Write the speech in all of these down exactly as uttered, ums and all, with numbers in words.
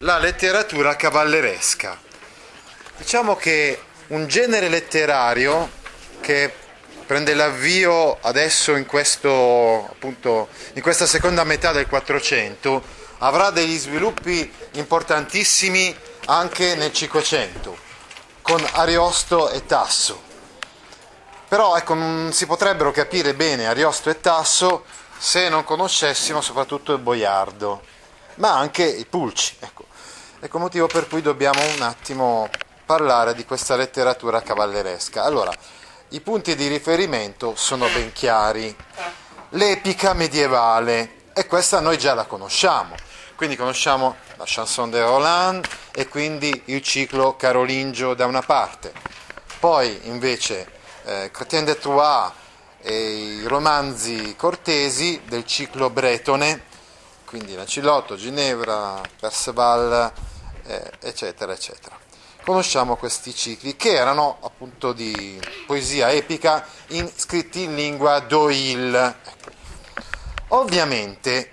La letteratura cavalleresca. Diciamo che un genere letterario che prende l'avvio adesso in questo appunto in questa seconda metà del Quattrocento avrà degli sviluppi importantissimi anche nel Cinquecento con Ariosto e Tasso. Però ecco, non si potrebbero capire bene Ariosto e Tasso se non conoscessimo soprattutto il Boiardo, ma anche i Pulci. Ecco, ecco motivo per cui dobbiamo un attimo parlare di questa letteratura cavalleresca. Allora, i punti di riferimento sono ben chiari. L'epica medievale, e questa noi già la conosciamo, quindi conosciamo la Chanson de Roland e quindi il ciclo carolingio da una parte. Poi invece eh, Chrétien de Troyes e i romanzi cortesi del ciclo bretone, quindi Lancillotto, Ginevra, Perceval, eh, eccetera, eccetera. Conosciamo questi cicli che erano appunto di poesia epica in, scritti in lingua doil. Ecco. Ovviamente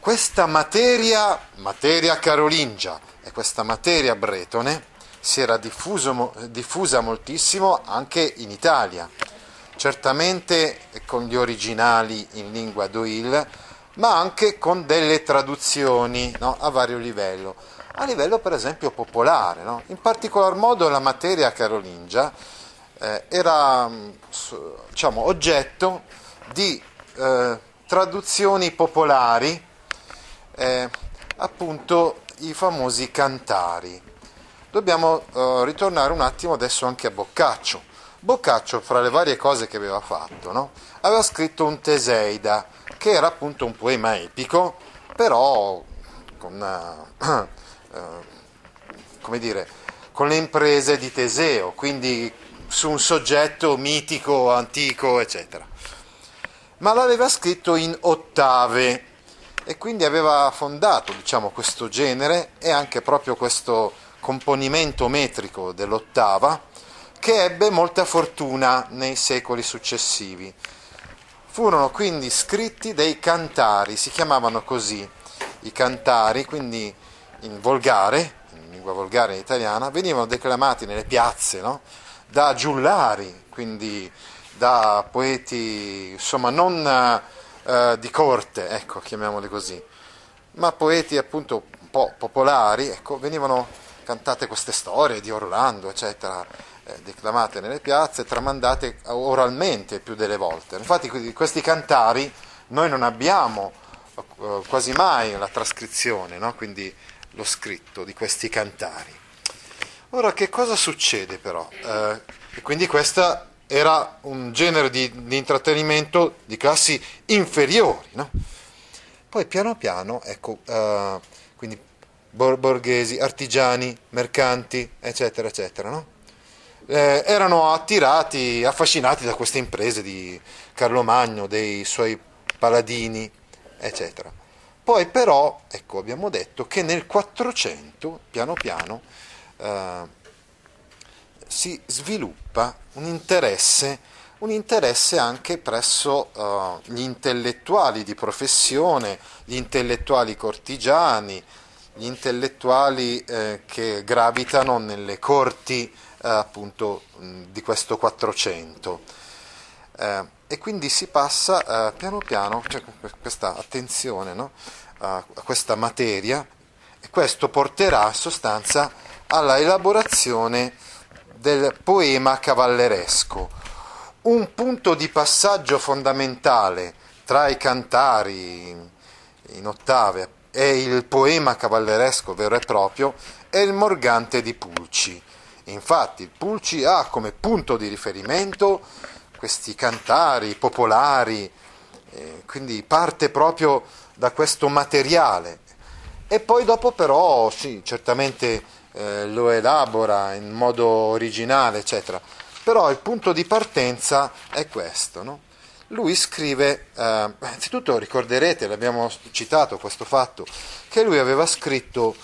questa materia, materia carolingia e questa materia bretone si era diffuso, diffusa moltissimo anche in Italia, certamente con gli originali in lingua doil, ma anche con delle traduzioni, no, a vario livello, a livello per esempio popolare, no? In particolar modo la materia carolingia eh, era diciamo, oggetto di eh, traduzioni popolari, eh, appunto i famosi cantari. Dobbiamo eh, ritornare un attimo adesso anche a Boccaccio. Boccaccio, fra le varie cose che aveva fatto, no? Aveva scritto un Teseida, che era appunto un poema epico, però con, eh, come dire, con le imprese di Teseo, quindi su un soggetto mitico, antico, eccetera. Ma l'aveva scritto in ottave e quindi aveva fondato, diciamo, questo genere e anche proprio questo componimento metrico dell'ottava, che ebbe molta fortuna nei secoli successivi. Furono quindi scritti dei cantari, si chiamavano così i cantari, quindi in volgare, in lingua volgare italiana, venivano declamati nelle piazze, no? Da giullari, quindi da poeti, insomma, non eh, di corte, ecco, chiamiamoli così, ma poeti appunto un po' popolari, ecco, venivano cantate queste storie di Orlando, eccetera, declamate nelle piazze, tramandate oralmente più delle volte. Infatti questi cantari noi non abbiamo eh, quasi mai la trascrizione, no? Quindi lo scritto di questi cantari. Ora, che cosa succede però? Eh, e quindi questo era un genere di, di intrattenimento di classi inferiori, no? Poi piano piano, ecco, eh, quindi bor- borghesi, artigiani, mercanti, eccetera, eccetera, no? Eh, erano attirati, affascinati da queste imprese di Carlo Magno, dei suoi paladini, eccetera. Poi però, ecco, abbiamo detto che nel Quattrocento, piano piano, eh, si sviluppa un interesse, un interesse anche presso eh, gli intellettuali di professione, gli intellettuali cortigiani, gli intellettuali eh, che gravitano nelle corti appunto di questo Quattrocento, eh, e quindi si passa eh, piano piano, cioè, questa attenzione, no? A questa materia e questo porterà in sostanza alla elaborazione del poema cavalleresco. Un punto di passaggio fondamentale tra i cantari in ottave e il poema cavalleresco vero e proprio è il Morgante di Pulci. Infatti il Pulci ha come punto di riferimento questi cantari popolari, eh, quindi parte proprio da questo materiale e poi dopo però sì, certamente eh, lo elabora in modo originale eccetera, però il punto di partenza è questo, no? Lui scrive, eh, innanzitutto ricorderete, l'abbiamo citato questo fatto, che lui aveva scritto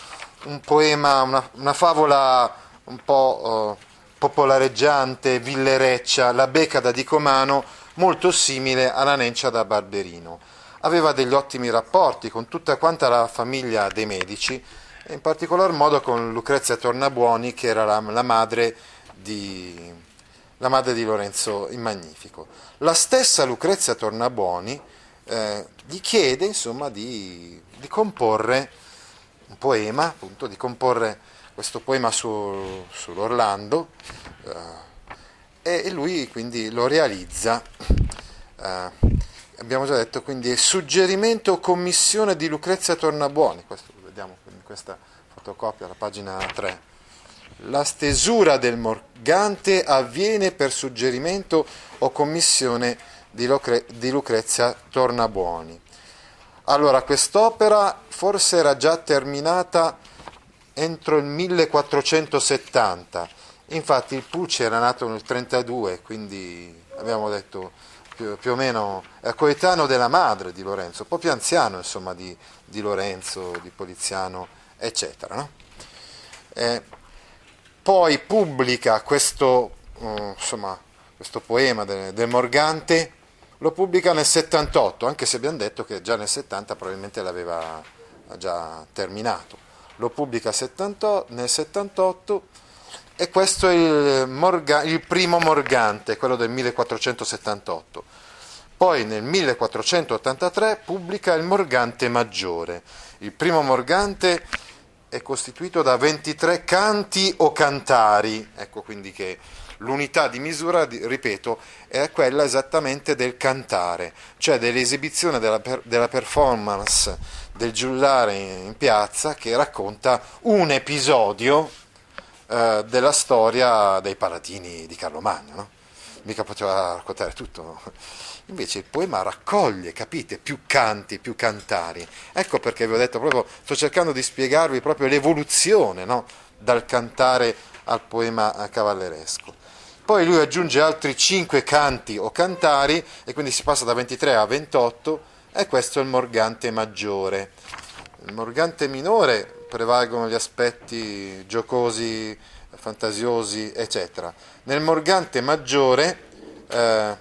un poema, una, una favola un po' eh, popolareggiante, villereccia, la Becada di Comano, molto simile alla Nencia da Barberino. Aveva degli ottimi rapporti con tutta quanta la famiglia dei Medici, e in particolar modo con Lucrezia Tornabuoni, che era la, la madre di... la madre di Lorenzo il Magnifico. La stessa Lucrezia Tornabuoni eh, gli chiede insomma di, di comporre un poema, appunto di comporre questo poema su, sull'Orlando eh, e lui quindi lo realizza. Eh, abbiamo già detto, quindi è suggerimento o commissione di Lucrezia Tornabuoni, questo lo vediamo in questa fotocopia, la pagina tre. La stesura del Morgante avviene per suggerimento o commissione di, Lucre- di Lucrezia Tornabuoni. Allora, quest'opera forse era già terminata entro il millequattrocentosettanta, infatti il Pulci era nato nel trentadue, quindi abbiamo detto più, più o meno è coetaneo della madre di Lorenzo, un po' più anziano insomma di, di Lorenzo, di Poliziano, eccetera, no? Eh, Poi pubblica questo, insomma, questo poema del Morgante, lo pubblica nel settantotto, anche se abbiamo detto che già nel settanta probabilmente l'aveva già terminato. Lo pubblica nel settantotto e questo è il, Morga, il primo Morgante, quello del millequattrocentosettantotto. Poi nel millequattrocentottantatré pubblica il Morgante Maggiore, il primo Morgante è costituito da ventitré canti o cantari, ecco quindi che l'unità di misura, ripeto, è quella esattamente del cantare, cioè dell'esibizione della, per, della performance del giullare in, in piazza che racconta un episodio eh, della storia dei palatini di Carlo Magno, no? Mica poteva raccontare tutto, no? Invece il poema raccoglie, capite, più canti, più cantari. Ecco perché vi ho detto proprio, sto cercando di spiegarvi proprio l'evoluzione, no? Dal cantare al poema cavalleresco. Poi lui aggiunge altri cinque canti o cantari e quindi si passa da ventitré a ventotto e questo è il Morgante Maggiore. Il Morgante Minore prevalgono gli aspetti giocosi, fantasiosi, eccetera. Nel Morgante Maggiore eh,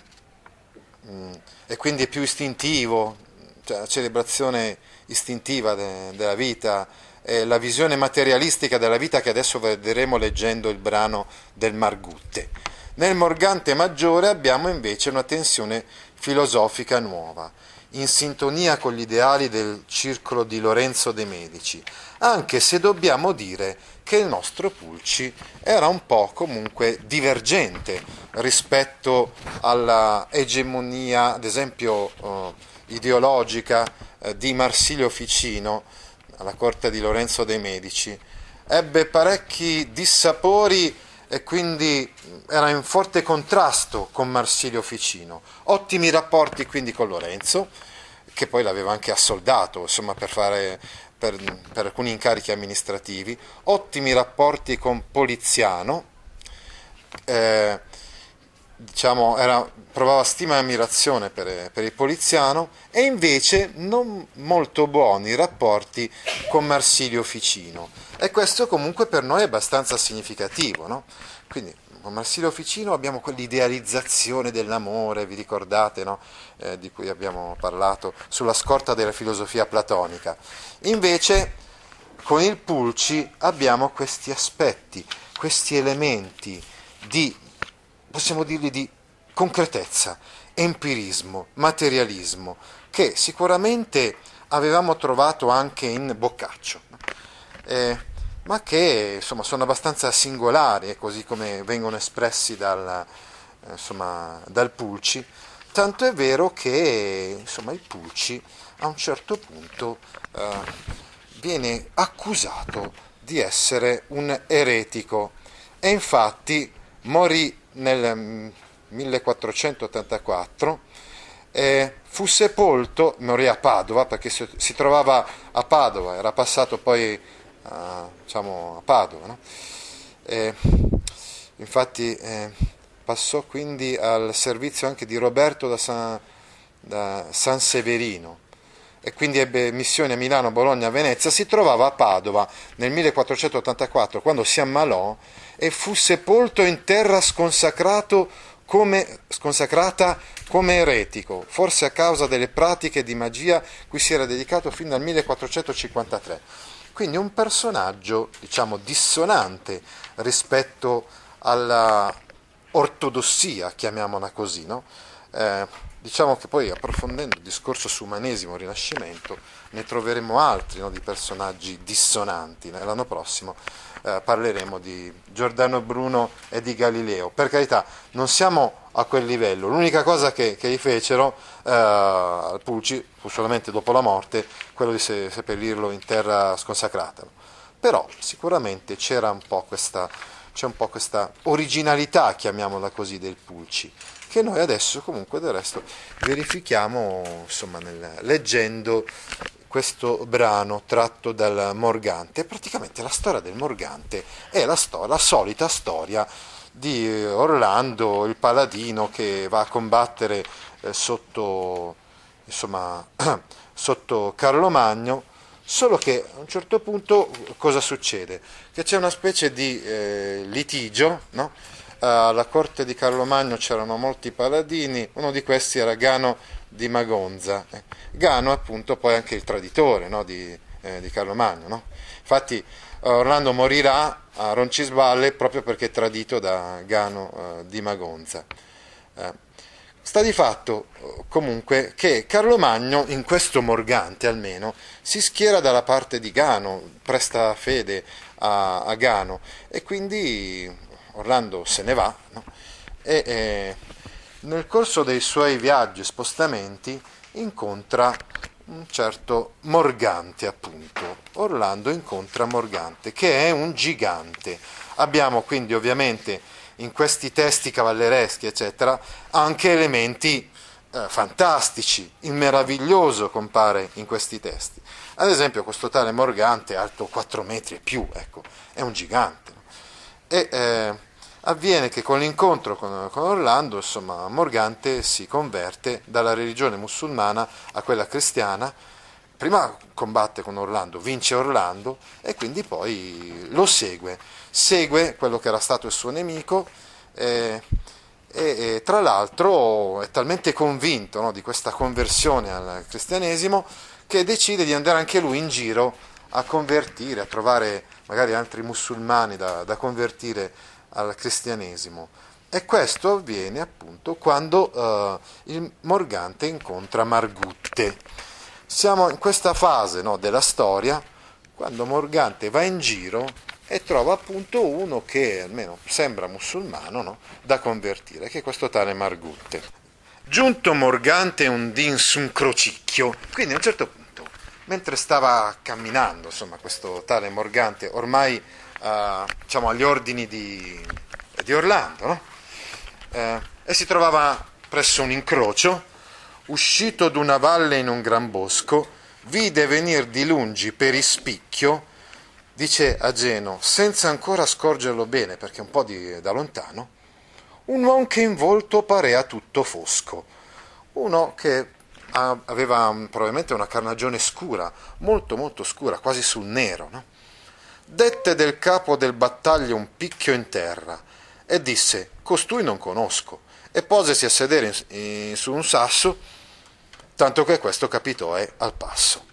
e quindi è più istintivo, cioè la celebrazione istintiva de, della vita, eh, la visione materialistica della vita che adesso vedremo leggendo il brano del Margutte. Nel Morgante Maggiore abbiamo invece una tensione filosofica nuova, in sintonia con gli ideali del circolo di Lorenzo de' Medici, anche se dobbiamo dire che il nostro Pulci era un po' comunque divergente rispetto alla egemonia, ad esempio, eh, ideologica eh, di Marsilio Ficino alla corte di Lorenzo de' Medici. Ebbe parecchi dissapori e quindi era in forte contrasto con Marsilio Ficino. Ottimi rapporti quindi con Lorenzo, che poi l'aveva anche assoldato, insomma, per fare... Per, per alcuni incarichi amministrativi, ottimi rapporti con Poliziano, eh, diciamo era, provava stima e ammirazione per, per il Poliziano, e invece non molto buoni i rapporti con Marsilio Ficino, e questo comunque per noi è abbastanza significativo, no? Quindi con Marsilio Ficino abbiamo quell'idealizzazione dell'amore, vi ricordate, no? eh, di cui abbiamo parlato, sulla scorta della filosofia platonica. Invece con il Pulci abbiamo questi aspetti, questi elementi di, possiamo dirli, di concretezza, empirismo, materialismo, che sicuramente avevamo trovato anche in Boccaccio. eh, ma che insomma sono abbastanza singolari, e così come vengono espressi dal, insomma, dal Pulci, tanto è vero che insomma il Pulci a un certo punto eh, viene accusato di essere un eretico, e infatti morì nel millequattrocentottantaquattro, eh, fu sepolto, morì a Padova perché si, si trovava a Padova, era passato poi a, diciamo, a Padova, no? eh, infatti eh, passò quindi al servizio anche di Roberto da San, da San Severino, e quindi ebbe missioni a Milano, Bologna, Venezia. Si trovava a Padova nel millequattrocentottantaquattro quando si ammalò e fu sepolto in terra sconsacrato come, sconsacrata come eretico, forse a causa delle pratiche di magia cui si era dedicato fin dal millequattrocentocinquantatré. Quindi un personaggio, diciamo, dissonante rispetto alla ortodossia, chiamiamola così, no? Eh, diciamo che poi, approfondendo il discorso su umanesimo e rinascimento, ne troveremo altri, no, di personaggi dissonanti. L'anno prossimo eh, parleremo di Giordano Bruno e di Galileo. Per carità, non siamo a quel livello. L'unica cosa che, che gli fecero eh, al Pulci fu solamente dopo la morte quello di se, seppellirlo in terra sconsacrata. Però sicuramente c'era un po' questa c'è un po' questa originalità, chiamiamola così, del Pulci, che noi adesso comunque del resto verifichiamo, insomma, nel, leggendo questo brano tratto dal Morgante. Praticamente la storia del Morgante è la, stor- la solita storia di Orlando, il paladino che va a combattere eh, sotto, insomma, sotto Carlo Magno. Solo che a un certo punto cosa succede? Che c'è una specie di eh, litigio, no? Alla corte di Carlo Magno c'erano molti paladini, uno di questi era Gano di Magonza. Gano, appunto, poi anche il traditore, no? di, eh, di Carlo Magno. No? Infatti Orlando morirà a Roncisvalle proprio perché tradito da Gano eh, di Magonza. Eh. Sta di fatto comunque che Carlo Magno, in questo Morgante almeno, si schiera dalla parte di Gano, presta fede a, a Gano, e quindi Orlando se ne va, no? e, e nel corso dei suoi viaggi e spostamenti incontra un certo Morgante, appunto. Orlando incontra Morgante, che è un gigante. Abbiamo quindi ovviamente in questi testi cavallereschi, eccetera, anche elementi eh, fantastici. Il meraviglioso compare in questi testi. Ad esempio, questo tale Morgante è alto quattro metri e più, ecco, è un gigante. E eh, avviene che con l'incontro con, con Orlando, insomma, Morgante si converte dalla religione musulmana a quella cristiana. Prima combatte con Orlando, vince Orlando, e quindi poi lo segue. Segue quello che era stato il suo nemico, e, e, e tra l'altro è talmente convinto, no, di questa conversione al cristianesimo, che decide di andare anche lui in giro a convertire, a trovare magari altri musulmani da, da convertire al cristianesimo. E questo avviene appunto quando eh, il Morgante incontra Margutte. Siamo in questa fase, no, della storia, quando Morgante va in giro e trova appunto uno che almeno sembra musulmano, no? Da convertire, che è questo tale Margutte. Giunto Morgante un din su un crocicchio, quindi a un certo punto, mentre stava camminando, insomma, questo tale Morgante, ormai eh, diciamo agli ordini di, di Orlando, no? eh, e si trovava presso un incrocio, uscito d'una valle in un gran bosco, vide venir di lungi per ispicchio, dice a Geno, senza ancora scorgerlo bene, perché un po' di, da lontano, un uomo che in volto parea tutto fosco, uno che ha, aveva probabilmente una carnagione scura, molto molto scura, quasi sul nero, no? Dette del capo del battaglio un picchio in terra e disse, costui non conosco, e posesi a sedere in, in, su un sasso, tanto che questo capitoe al passo.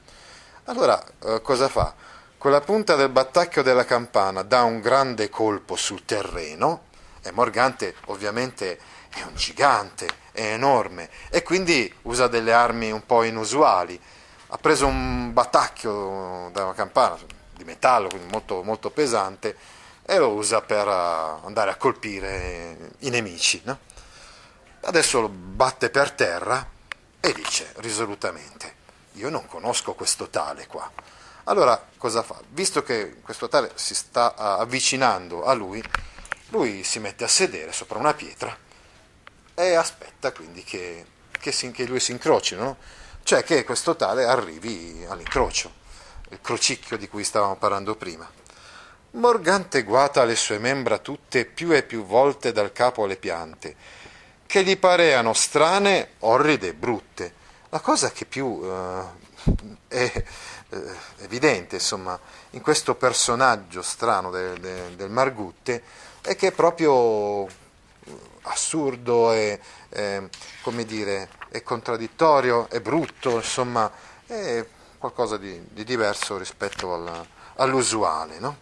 Allora eh, cosa fa? Con la punta del battacchio della campana dà un grande colpo sul terreno, e Morgante ovviamente è un gigante, è enorme, e quindi usa delle armi un po' inusuali. Ha preso un battacchio da una campana di metallo, quindi molto, molto pesante, e lo usa per andare a colpire i nemici, no? Adesso lo batte per terra e dice risolutamente: io non conosco questo tale qua. Allora cosa fa? Visto che questo tale si sta avvicinando a lui, lui si mette a sedere sopra una pietra e aspetta quindi che, che, si, che lui si incrocino, no? Cioè che questo tale arrivi all'incrocio, il crocicchio di cui stavamo parlando prima. Morgante guata le sue membra tutte più e più volte dal capo alle piante, che gli pareano strane, orride e brutte. La cosa che più eh, è eh, evidente, insomma, in questo personaggio strano de, de, del Margutte è che è proprio assurdo e, eh, come dire, è contraddittorio, è brutto, insomma, è qualcosa di, di diverso rispetto al, all'usuale, no?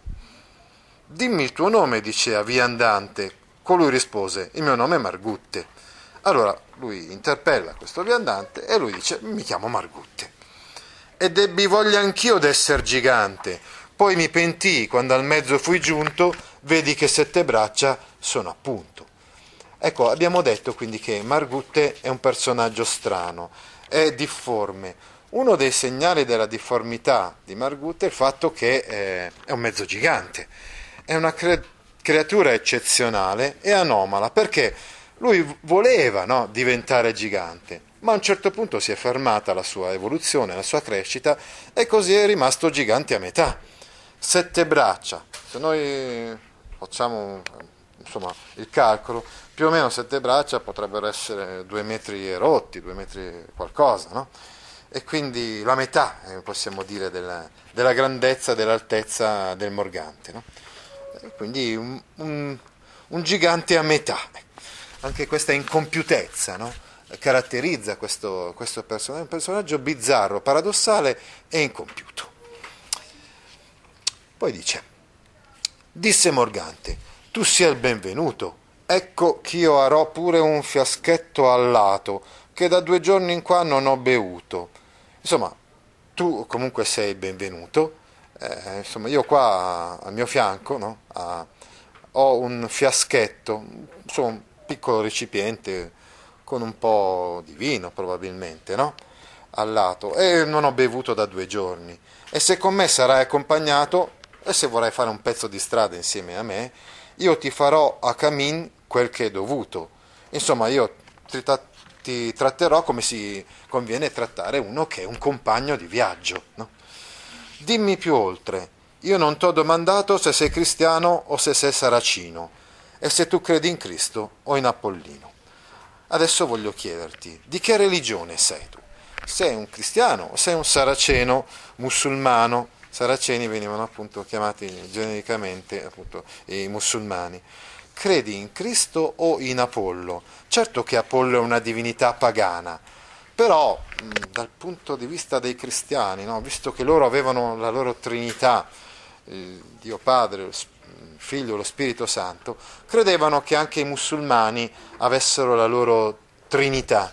Dimmi il tuo nome, diceva viandante. Colui rispose: il mio nome è Margutte. Allora lui interpella questo viandante e lui dice: mi chiamo Margutte ed ebbi voglia anch'io d'esser gigante, poi mi pentii quando al mezzo fui giunto, vedi che sette braccia sono appunto. Ecco, abbiamo detto quindi che Margutte è un personaggio strano, è difforme. Uno dei segnali della difformità di Margutte è il fatto che eh, è un mezzo gigante, è una cre- creatura eccezionale e anomala, perché lui voleva, no, diventare gigante, ma a un certo punto si è fermata la sua evoluzione, la sua crescita, e così è rimasto gigante a metà. Sette braccia, se noi facciamo insomma il calcolo, più o meno sette braccia potrebbero essere due metri e rotti, due metri qualcosa, no? E quindi la metà, possiamo dire, della, della grandezza, dell'altezza del Morgante, no? E quindi un, un, un gigante a metà. Anche questa incompiutezza, no, caratterizza questo, questo personaggio, un personaggio bizzarro, paradossale e incompiuto. Poi dice: disse Morgante, tu sia il benvenuto, ecco ch'io arò pure un fiaschetto al lato, che da due giorni in qua non ho bevuto. Insomma, tu comunque sei il benvenuto, eh, insomma io qua al mio fianco, no, ah, ho un fiaschetto, insomma piccolo recipiente con un po' di vino probabilmente, no, al lato, e non ho bevuto da due giorni, e se con me sarai accompagnato e se vorrai fare un pezzo di strada insieme a me, io ti farò a camin quel che è dovuto. Insomma, io ti, ti tratterò come si conviene trattare uno che è un compagno di viaggio, no? Dimmi più oltre, io non t'ho domandato se sei cristiano o se sei saracino, e se tu credi in Cristo o in Apollino. Adesso voglio chiederti, di che religione sei tu? Sei un cristiano o sei un saraceno musulmano? Saraceni venivano appunto chiamati genericamente appunto i musulmani. Credi in Cristo o in Apollo? Certo che Apollo è una divinità pagana, però dal punto di vista dei cristiani, no, visto che loro avevano la loro trinità, il Dio Padre, lo Spirito, Figlio, lo Spirito Santo, credevano che anche i musulmani avessero la loro trinità,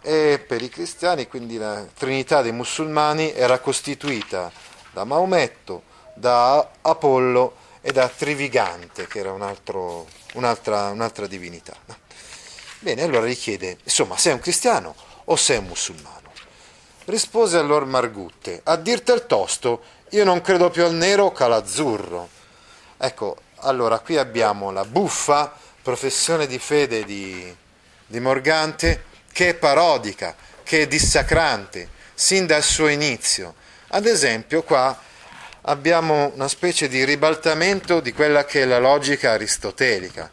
e per i cristiani quindi la trinità dei musulmani era costituita da Maometto, da Apollo e da Trivigante, che era un altro, un'altra, un'altra divinità. Bene, allora gli chiede, insomma, sei un cristiano o sei un musulmano? Rispose allora Margutte, a dirtel tosto, io non credo più al nero che all'azzurro. Ecco, allora qui abbiamo la buffa professione di fede di, di Morgante, che è parodica, che è dissacrante, sin dal suo inizio. Ad esempio qua abbiamo una specie di ribaltamento di quella che è la logica aristotelica.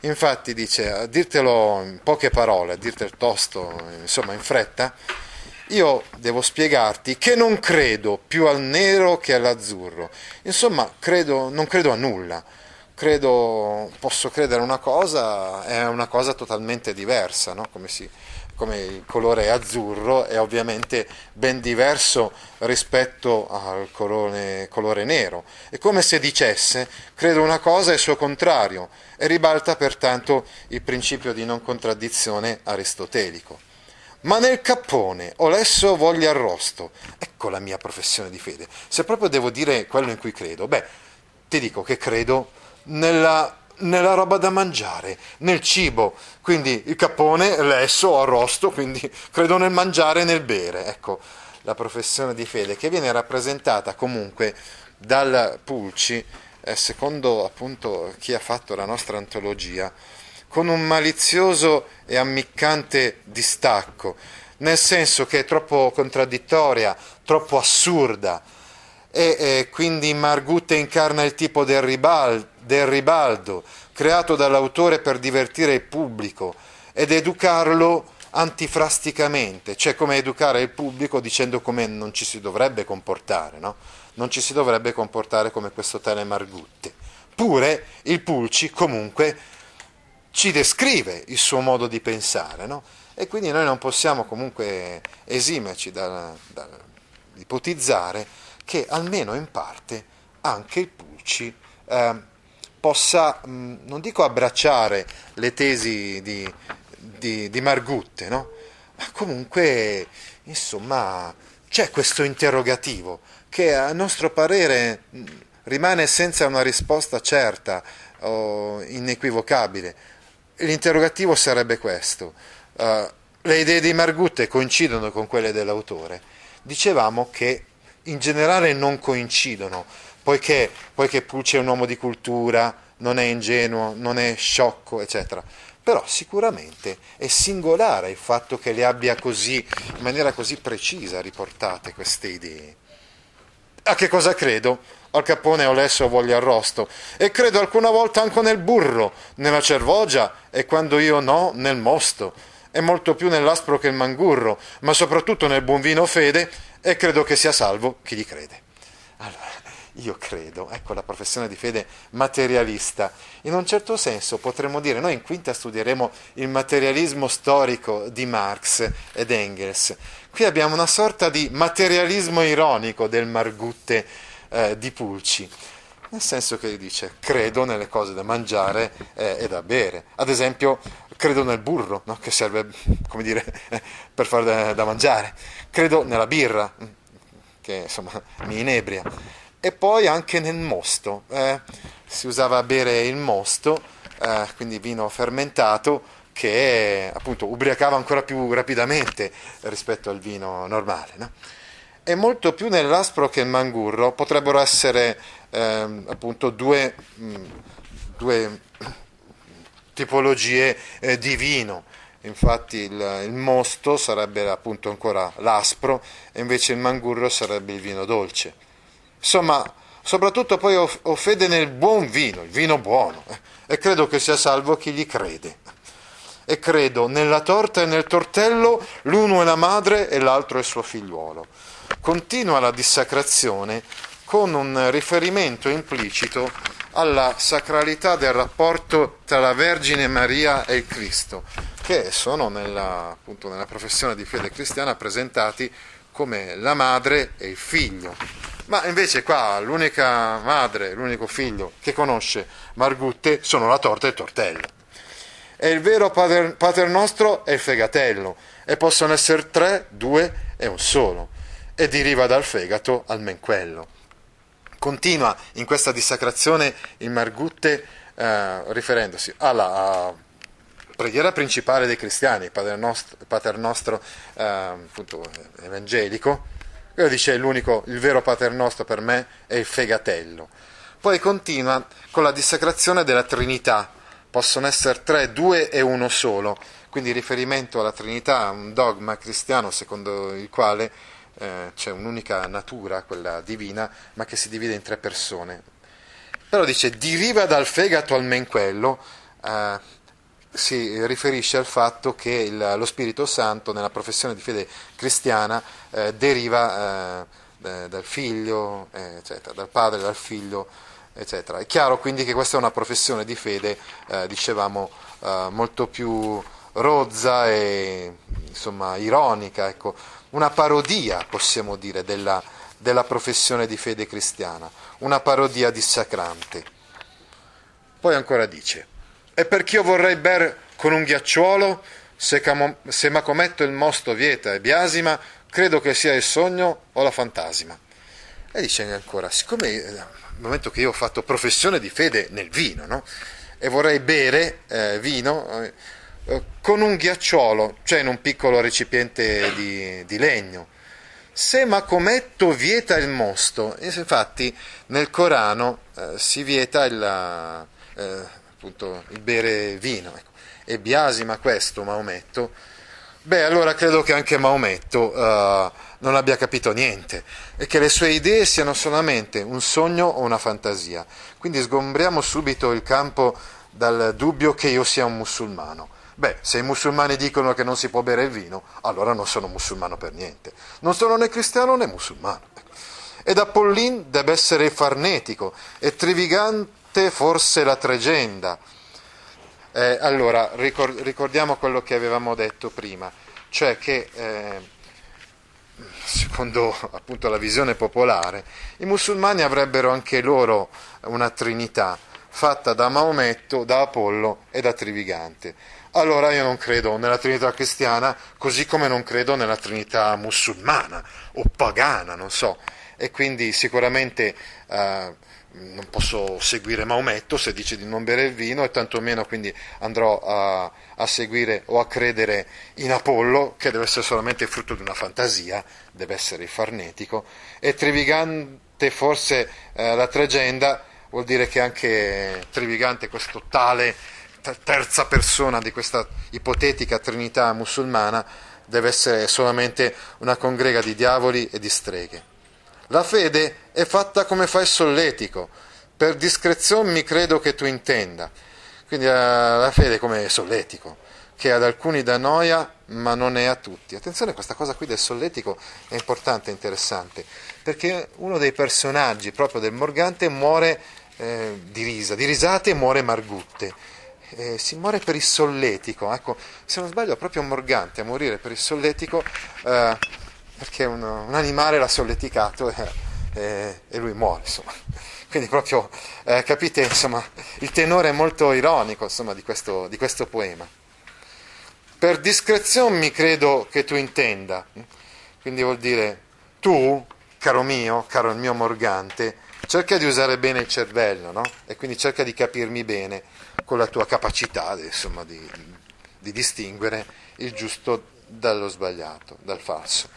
Infatti dice, a dirtelo in poche parole, a dirtelo tosto, insomma in fretta, io devo spiegarti che non credo più al nero che all'azzurro. Insomma, credo, non credo a nulla. Credo, posso credere a una cosa, è una cosa totalmente diversa, no? Come, si, come il colore azzurro è ovviamente ben diverso rispetto al colore, colore nero. È come se dicesse, credo una cosa e il suo contrario, e ribalta pertanto il principio di non contraddizione aristotelico. Ma nel cappone o lesso voglia arrosto. Ecco la mia professione di fede. Se proprio devo dire quello in cui credo, beh, ti dico che credo nella, nella roba da mangiare, nel cibo. Quindi il cappone, lesso, arrosto, quindi credo nel mangiare e nel bere. Ecco la professione di fede che viene rappresentata comunque dal Pulci, secondo appunto chi ha fatto la nostra antologia, con un malizioso e ammiccante distacco, nel senso che è troppo contraddittoria, troppo assurda, e eh, quindi Margutte incarna il tipo del, ribal- del ribaldo creato dall'autore per divertire il pubblico ed educarlo antifrasticamente, cioè come educare il pubblico dicendo come non ci si dovrebbe comportare, no? Non ci si dovrebbe comportare come questo tale Margutte. Pure il Pulci comunque ci descrive il suo modo di pensare, no? E quindi noi non possiamo comunque esimerci dal da ipotizzare che almeno in parte anche il Pulci eh, possa, mh, non dico abbracciare le tesi di, di, di Margutte, no? Ma comunque, insomma, c'è questo interrogativo che a nostro parere rimane senza una risposta certa o inequivocabile. L'interrogativo sarebbe questo: uh, le idee di Margutte coincidono con quelle dell'autore? Dicevamo che in generale non coincidono, poiché, poiché Pulci è un uomo di cultura, non è ingenuo, non è sciocco, eccetera. Però sicuramente è singolare il fatto che le abbia così, in maniera così precisa, riportate queste idee. A che cosa credo? Al cappone o lesso voglio arrosto, e credo alcuna volta anche nel burro, nella cervogia e quando io no nel mosto, e molto più nell'aspro che il mangurro, ma soprattutto nel buon vino fede, e credo che sia salvo chi gli crede. Allora, io credo, ecco la professione di fede materialista. In un certo senso potremmo dire, noi in quinta studieremo il materialismo storico di Marx ed Engels. Qui abbiamo una sorta di materialismo ironico del Margutte eh, di Pulci, nel senso che dice, credo nelle cose da mangiare eh, e da bere. Ad esempio, credo nel burro, no? Che serve, come dire, per far da, da mangiare. Credo nella birra, che insomma mi inebria. E poi anche nel mosto, eh, si usava a bere il mosto, eh, quindi vino fermentato, che appunto ubriacava ancora più rapidamente rispetto al vino normale, no? E molto più nell'aspro che il mangurro potrebbero essere eh, appunto due, mh, due tipologie eh, di vino. Infatti il, il mosto sarebbe appunto ancora l'aspro, e invece il mangurro sarebbe il vino dolce. Insomma, soprattutto poi ho, ho fede nel buon vino, il vino buono, eh, e credo che sia salvo chi gli crede. E credo nella torta e nel tortello, l'uno è la madre e l'altro è suo figliuolo. Continua la dissacrazione con un riferimento implicito alla sacralità del rapporto tra la Vergine Maria e il Cristo, che sono nella, appunto, nella professione di fede cristiana presentati come la madre e il figlio. Ma invece qua l'unica madre, l'unico figlio che conosce Margutte sono la torta e il tortello. E il vero pater, pater nostro è il fegatello, e possono essere tre, due e un solo, e deriva dal fegato almen quello. Continua in questa dissacrazione il Margutte eh, riferendosi alla preghiera principale dei cristiani, pater nostro, pater nostro eh, appunto, evangelico. Quello dice l'unico, il vero pater nostro per me è il fegatello. Poi continua con la dissacrazione della Trinità. Possono essere tre, due e uno solo. Quindi riferimento alla Trinità, un dogma cristiano secondo il quale eh, c'è un'unica natura, quella divina, ma che si divide in tre persone. Però dice, deriva dal fegato almen quello, eh, si riferisce al fatto che il, lo Spirito Santo nella professione di fede cristiana eh, deriva eh, dal figlio, eh, eccetera, dal padre, dal figlio, eccetera. È chiaro quindi che questa è una professione di fede, eh, dicevamo, eh, molto più rozza e insomma ironica, ecco, una parodia, possiamo dire, della, della professione di fede cristiana, una parodia dissacrante. Poi ancora dice, e perché io vorrei bere con un ghiacciolo, Se, camo, se Macometto il mosto vieta e biasima, credo che sia il sogno o la fantasima. E dice ancora, siccome dal momento che io ho fatto professione di fede nel vino, no? E vorrei bere eh, vino eh, con un ghiacciolo, cioè in un piccolo recipiente di, di legno. Se Macometto vieta il mosto, infatti nel Corano eh, si vieta il, eh, appunto, il bere vino, ecco. E biasima questo Maometto, beh allora credo che anche Maometto eh, non abbia capito niente e che le sue idee siano solamente un sogno o una fantasia. Quindi sgombriamo subito il campo dal dubbio che io sia un musulmano. Beh, se i musulmani dicono che non si può bere il vino, allora non sono musulmano per niente. Non sono né cristiano né musulmano. Ed Apollin deve essere il farnetico, e Trivigante forse la tregenda. Eh, allora, ricor- ricordiamo quello che avevamo detto prima, cioè che, eh, secondo appunto la visione popolare, i musulmani avrebbero anche loro una trinità, fatta da Maometto, da Apollo e da Trivigante. Allora io non credo nella Trinità cristiana, così come non credo nella Trinità musulmana o pagana, non so. E quindi sicuramente eh, non posso seguire Maometto se dice di non bere il vino, e tantomeno quindi andrò a, a seguire o a credere in Apollo, che deve essere solamente frutto di una fantasia, deve essere il farnetico. E Trivigante forse eh, la tregenda, vuol dire che anche Trivigante, questo tale terza persona di questa ipotetica trinità musulmana, deve essere solamente una congrega di diavoli e di streghe. La fede è fatta come fa il solletico, per discrezione mi credo che tu intenda. Quindi la fede è come solletico, che ad alcuni dà noia ma non è a tutti. Attenzione, questa cosa qui del solletico è importante e interessante, perché uno dei personaggi proprio del Morgante muore eh, di risa, di risate muore Margutte. Eh, si muore per il solletico, ecco, se non sbaglio è proprio Morgante a morire per il solletico, eh, perché un, un animale l'ha solleticato eh, eh, e lui muore, insomma. Quindi proprio eh, capite, insomma, il tenore è molto ironico, insomma, di questo, di questo poema. Per discrezione mi credo che tu intenda, quindi vuol dire tu, caro mio, caro il mio Morgante, cerca di usare bene il cervello, no? E quindi cerca di capirmi bene con la tua capacità, insomma, di, di distinguere il giusto dallo sbagliato, dal falso.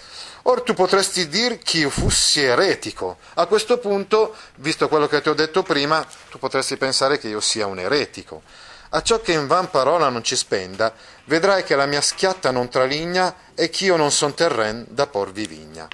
Or tu potresti dir che io fossi eretico. A questo punto, visto quello che ti ho detto prima, tu potresti pensare che io sia un eretico. A ciò che in van parola non ci spenda, vedrai che la mia schiatta non traligna e che io non son terren da porvi vigna.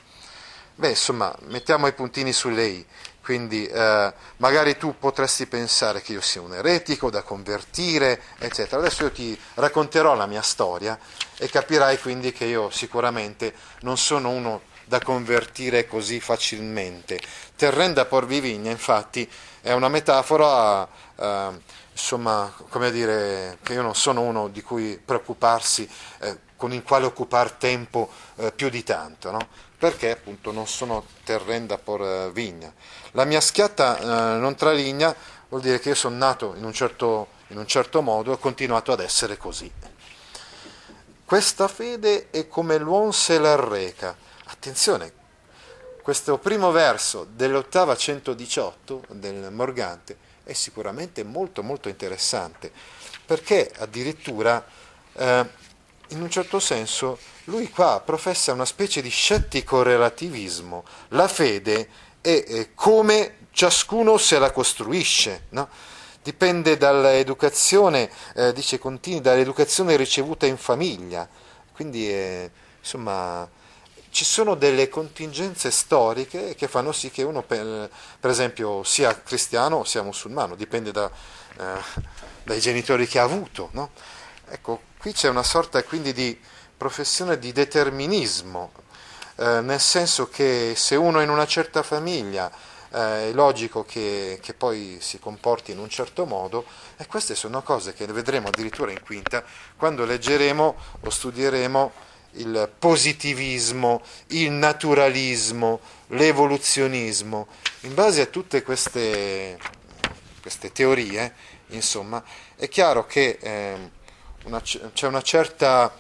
Beh, insomma, mettiamo i puntini sulle i. Quindi eh, magari tu potresti pensare che io sia un eretico da convertire, eccetera. Adesso io ti racconterò la mia storia e capirai quindi che io sicuramente non sono uno da convertire così facilmente. Terren da porvi vigna, infatti, è una metafora, eh, insomma, come dire, che io non sono uno di cui preoccuparsi, eh, con il quale occupare tempo eh, più di tanto, no? Perché appunto non sono terren da por vigna. La mia schiatta eh, non traligna vuol dire che io sono nato in un certo, in un certo modo e ho continuato ad essere così. Questa fede è come l'uon se l'arreca. Attenzione, questo primo verso dell'ottava centodiciotto del Morgante è sicuramente molto molto interessante, perché addirittura eh, in un certo senso lui qua professa una specie di scettico relativismo. La fede è, è come ciascuno se la costruisce, no? Dipende dall'educazione, eh, dice Contini, dall'educazione ricevuta in famiglia. Quindi eh, insomma ci sono delle contingenze storiche che fanno sì che uno per, per esempio sia cristiano o sia musulmano, dipende da, eh, dai genitori che ha avuto, no? Ecco, qui c'è una sorta quindi di professione di determinismo, eh, nel senso che se uno è in una certa famiglia eh, è logico che, che poi si comporti in un certo modo, e queste sono cose che vedremo addirittura in quinta quando leggeremo o studieremo il positivismo, il naturalismo, l'evoluzionismo. In base a tutte queste, queste teorie, insomma, è chiaro che eh, una, c'è una certa,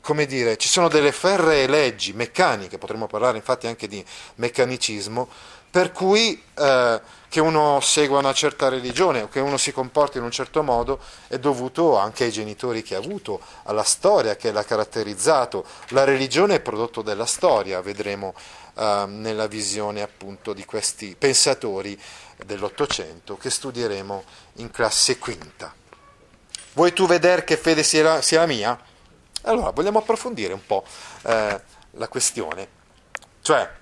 come dire, ci sono delle ferree leggi meccaniche, potremmo parlare infatti anche di meccanicismo, per cui eh, che uno segua una certa religione o che uno si comporti in un certo modo è dovuto anche ai genitori che ha avuto, alla storia che l'ha caratterizzato. La religione è prodotto della storia, vedremo eh, nella visione appunto di questi pensatori dell'Ottocento che studieremo in classe quinta. Vuoi tu vedere che fede sia la, sia la mia? Allora, vogliamo approfondire un po' eh, la questione. Cioè,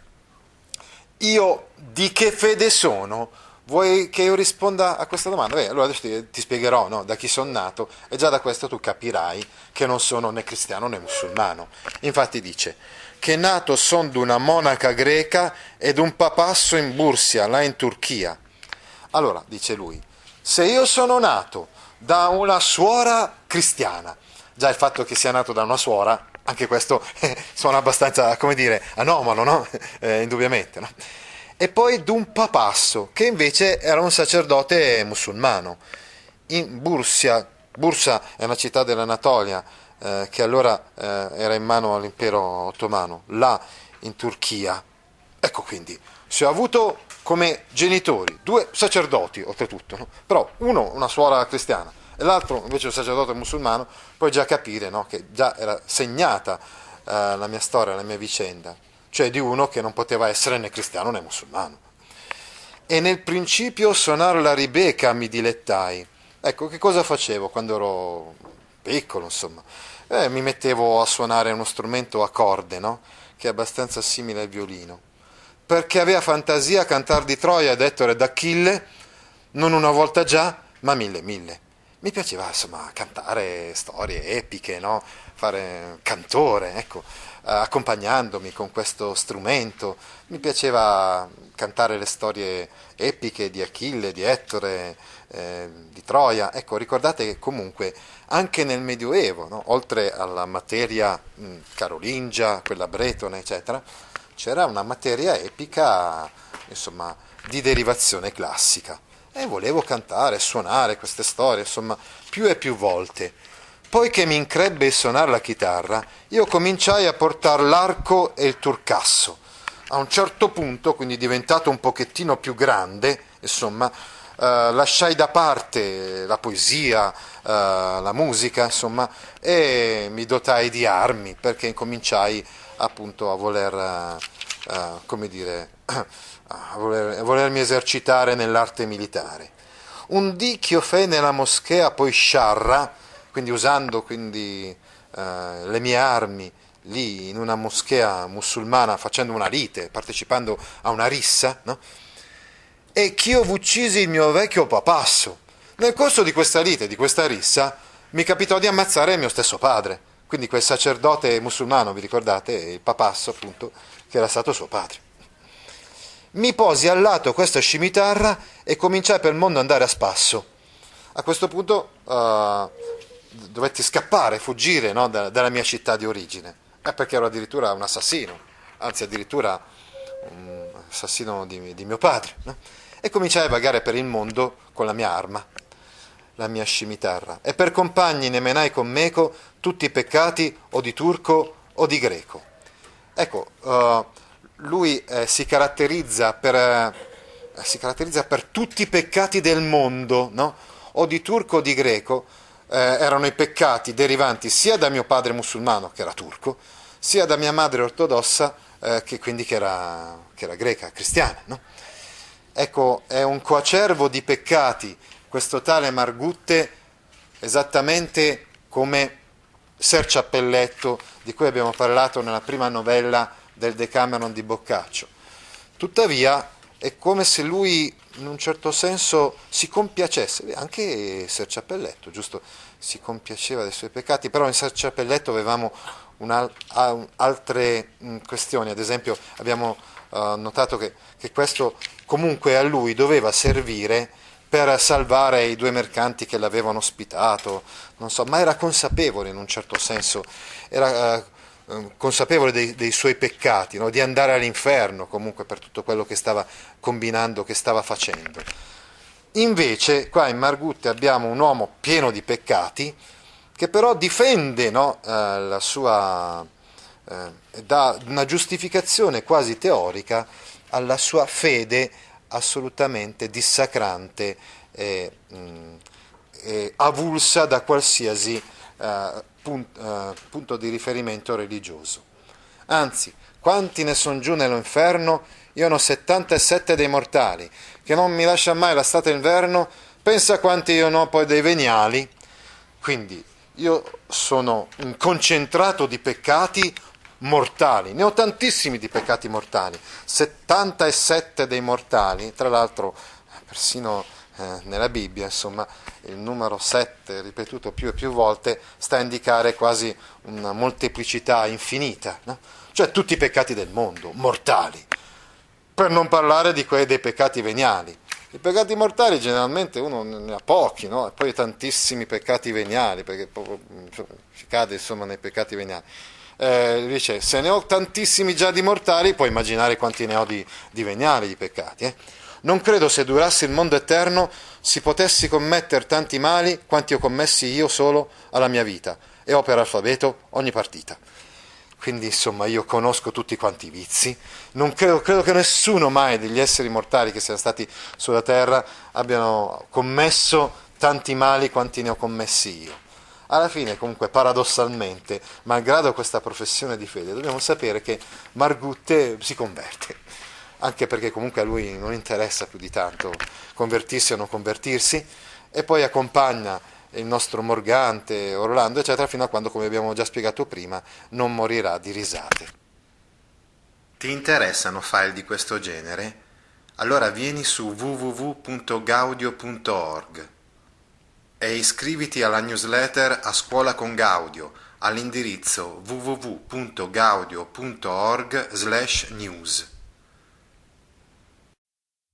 io di che fede sono? Vuoi che io risponda a questa domanda? Beh, allora adesso ti, ti spiegherò, no? Da chi sono nato, e già da questo tu capirai che non sono né cristiano né musulmano. Infatti dice che nato son d'una monaca greca ed un papasso in Bursia, là in Turchia. Allora, dice lui, se io sono nato da una suora cristiana, già il fatto che sia nato da una suora, anche questo eh, suona abbastanza, come dire, anomalo, no? Eh, indubbiamente, no? E poi d'un papasso, che invece era un sacerdote musulmano. In Bursa, Bursa è una città dell'Anatolia, eh, che allora eh, era in mano all'impero ottomano, là in Turchia. Ecco quindi, si è avuto come genitori due sacerdoti, oltretutto, no? Però uno una suora cristiana, e l'altro invece un sacerdote musulmano, puoi già capire, no, che già era segnata eh, la mia storia, la mia vicenda, cioè di uno che non poteva essere né cristiano né musulmano. E nel principio suonar la ribeca mi dilettai. Ecco, che cosa facevo quando ero piccolo, insomma? Eh, mi mettevo a suonare uno strumento a corde, no? Che è abbastanza simile al violino, perché aveva fantasia a cantar di Troia ed Ettore d'Achille, non una volta già, ma mille mille. Mi piaceva, insomma, cantare storie epiche, no? Fare cantore, ecco, accompagnandomi con questo strumento. Mi piaceva cantare le storie epiche di Achille, di Ettore, eh, di Troia. Ecco, ricordate che comunque anche nel Medioevo, no? Oltre alla materia mh, carolingia, quella bretone, eccetera, c'era una materia epica, insomma, di derivazione classica. E volevo cantare, suonare queste storie, insomma, più e più volte. Poiché mi increbbe il suonare la chitarra, io cominciai a portare l'arco e il turcasso. A un certo punto, quindi diventato un pochettino più grande, insomma, eh, lasciai da parte la poesia, eh, la musica, insomma, e mi dotai di armi, perché incominciai appunto a voler, eh, come dire... A, voler, a volermi esercitare nell'arte militare. Un dì ch'io fei nella moschea poi sciarra, quindi usando quindi, eh, le mie armi lì in una moschea musulmana, facendo una lite, partecipando a una rissa, no? E ch'io v'uccisi il mio vecchio papasso. Nel corso di questa lite, di questa rissa, mi capitò di ammazzare mio stesso padre, quindi quel sacerdote musulmano, vi ricordate, il papasso appunto, che era stato suo padre. Mi posi al lato questa scimitarra e cominciai per il mondo andare a spasso. A questo punto uh, dovetti scappare, fuggire, no, da, dalla mia città di origine, eh, perché ero addirittura un assassino, anzi addirittura un assassino di, di mio padre, no? E cominciai a vagare per il mondo con la mia arma, la mia scimitarra. E per compagni ne menai con meco tutti i peccati o di turco o di greco. Ecco... Uh, Lui eh, si caratterizza per eh, si caratterizza per tutti i peccati del mondo, no? O di turco o di greco, eh, erano i peccati derivanti sia da mio padre musulmano, che era turco, sia da mia madre ortodossa, eh, che quindi che era, che era greca, cristiana, no? Ecco, è un coacervo di peccati, questo tale Margutte, esattamente come Ser Ciappelletto, di cui abbiamo parlato nella prima novella del Decameron di Boccaccio. Tuttavia è come se lui in un certo senso si compiacesse, anche Ser Ciappelletto, giusto? Si compiaceva dei suoi peccati, però in Ser Ciappelletto avevamo una, altre questioni, ad esempio abbiamo uh, notato che, che questo comunque a lui doveva servire per salvare i due mercanti che l'avevano ospitato, non so, ma era consapevole in un certo senso, era... Uh, consapevole dei, dei suoi peccati, no? Di andare all'inferno comunque per tutto quello che stava combinando, che stava facendo. Invece qua in Margutte abbiamo un uomo pieno di peccati che però difende, no, eh, la sua, eh, dà una giustificazione quasi teorica alla sua fede assolutamente dissacrante e, mh, e avulsa da qualsiasi eh, punt, eh, punto di riferimento religioso. Anzi, quanti ne son giù nell'inferno? Io ne ho settantasette dei mortali, che non mi lascia mai la stata inverno, pensa quanti io ne ho poi dei veniali. Quindi io sono un concentrato di peccati mortali, ne ho tantissimi di peccati mortali, settantasette dei mortali, tra l'altro persino eh, nella Bibbia, insomma, il numero sette ripetuto più e più volte sta a indicare quasi una molteplicità infinita, no? Cioè tutti i peccati del mondo, mortali, per non parlare di quelli dei peccati veniali. I peccati mortali generalmente uno ne ha pochi, no? E poi tantissimi peccati veniali, perché si cade insomma nei peccati veniali. Eh, dice, se ne ho tantissimi già di mortali, puoi immaginare quanti ne ho di, di veniali, di peccati. Eh? Non credo, se durassi il mondo eterno, si potessi commettere tanti mali quanti ho commessi io solo alla mia vita, e ho per alfabeto ogni partita. Quindi insomma io conosco tutti quanti i vizi, non credo, credo che nessuno mai degli esseri mortali che siano stati sulla terra abbiano commesso tanti mali quanti ne ho commessi io. Alla fine comunque paradossalmente, malgrado questa professione di fede, dobbiamo sapere che Margutte si converte, anche perché comunque a lui non interessa più di tanto convertirsi o non convertirsi, e poi accompagna il nostro Morgante, Orlando, eccetera, fino a quando, come abbiamo già spiegato prima, non morirà di risate. Ti interessano file di questo genere? Allora vieni su w w w punto gaudio punto org e iscriviti alla newsletter A Scuola con Gaudio all'indirizzo w w w punto gaudio punto org slash news.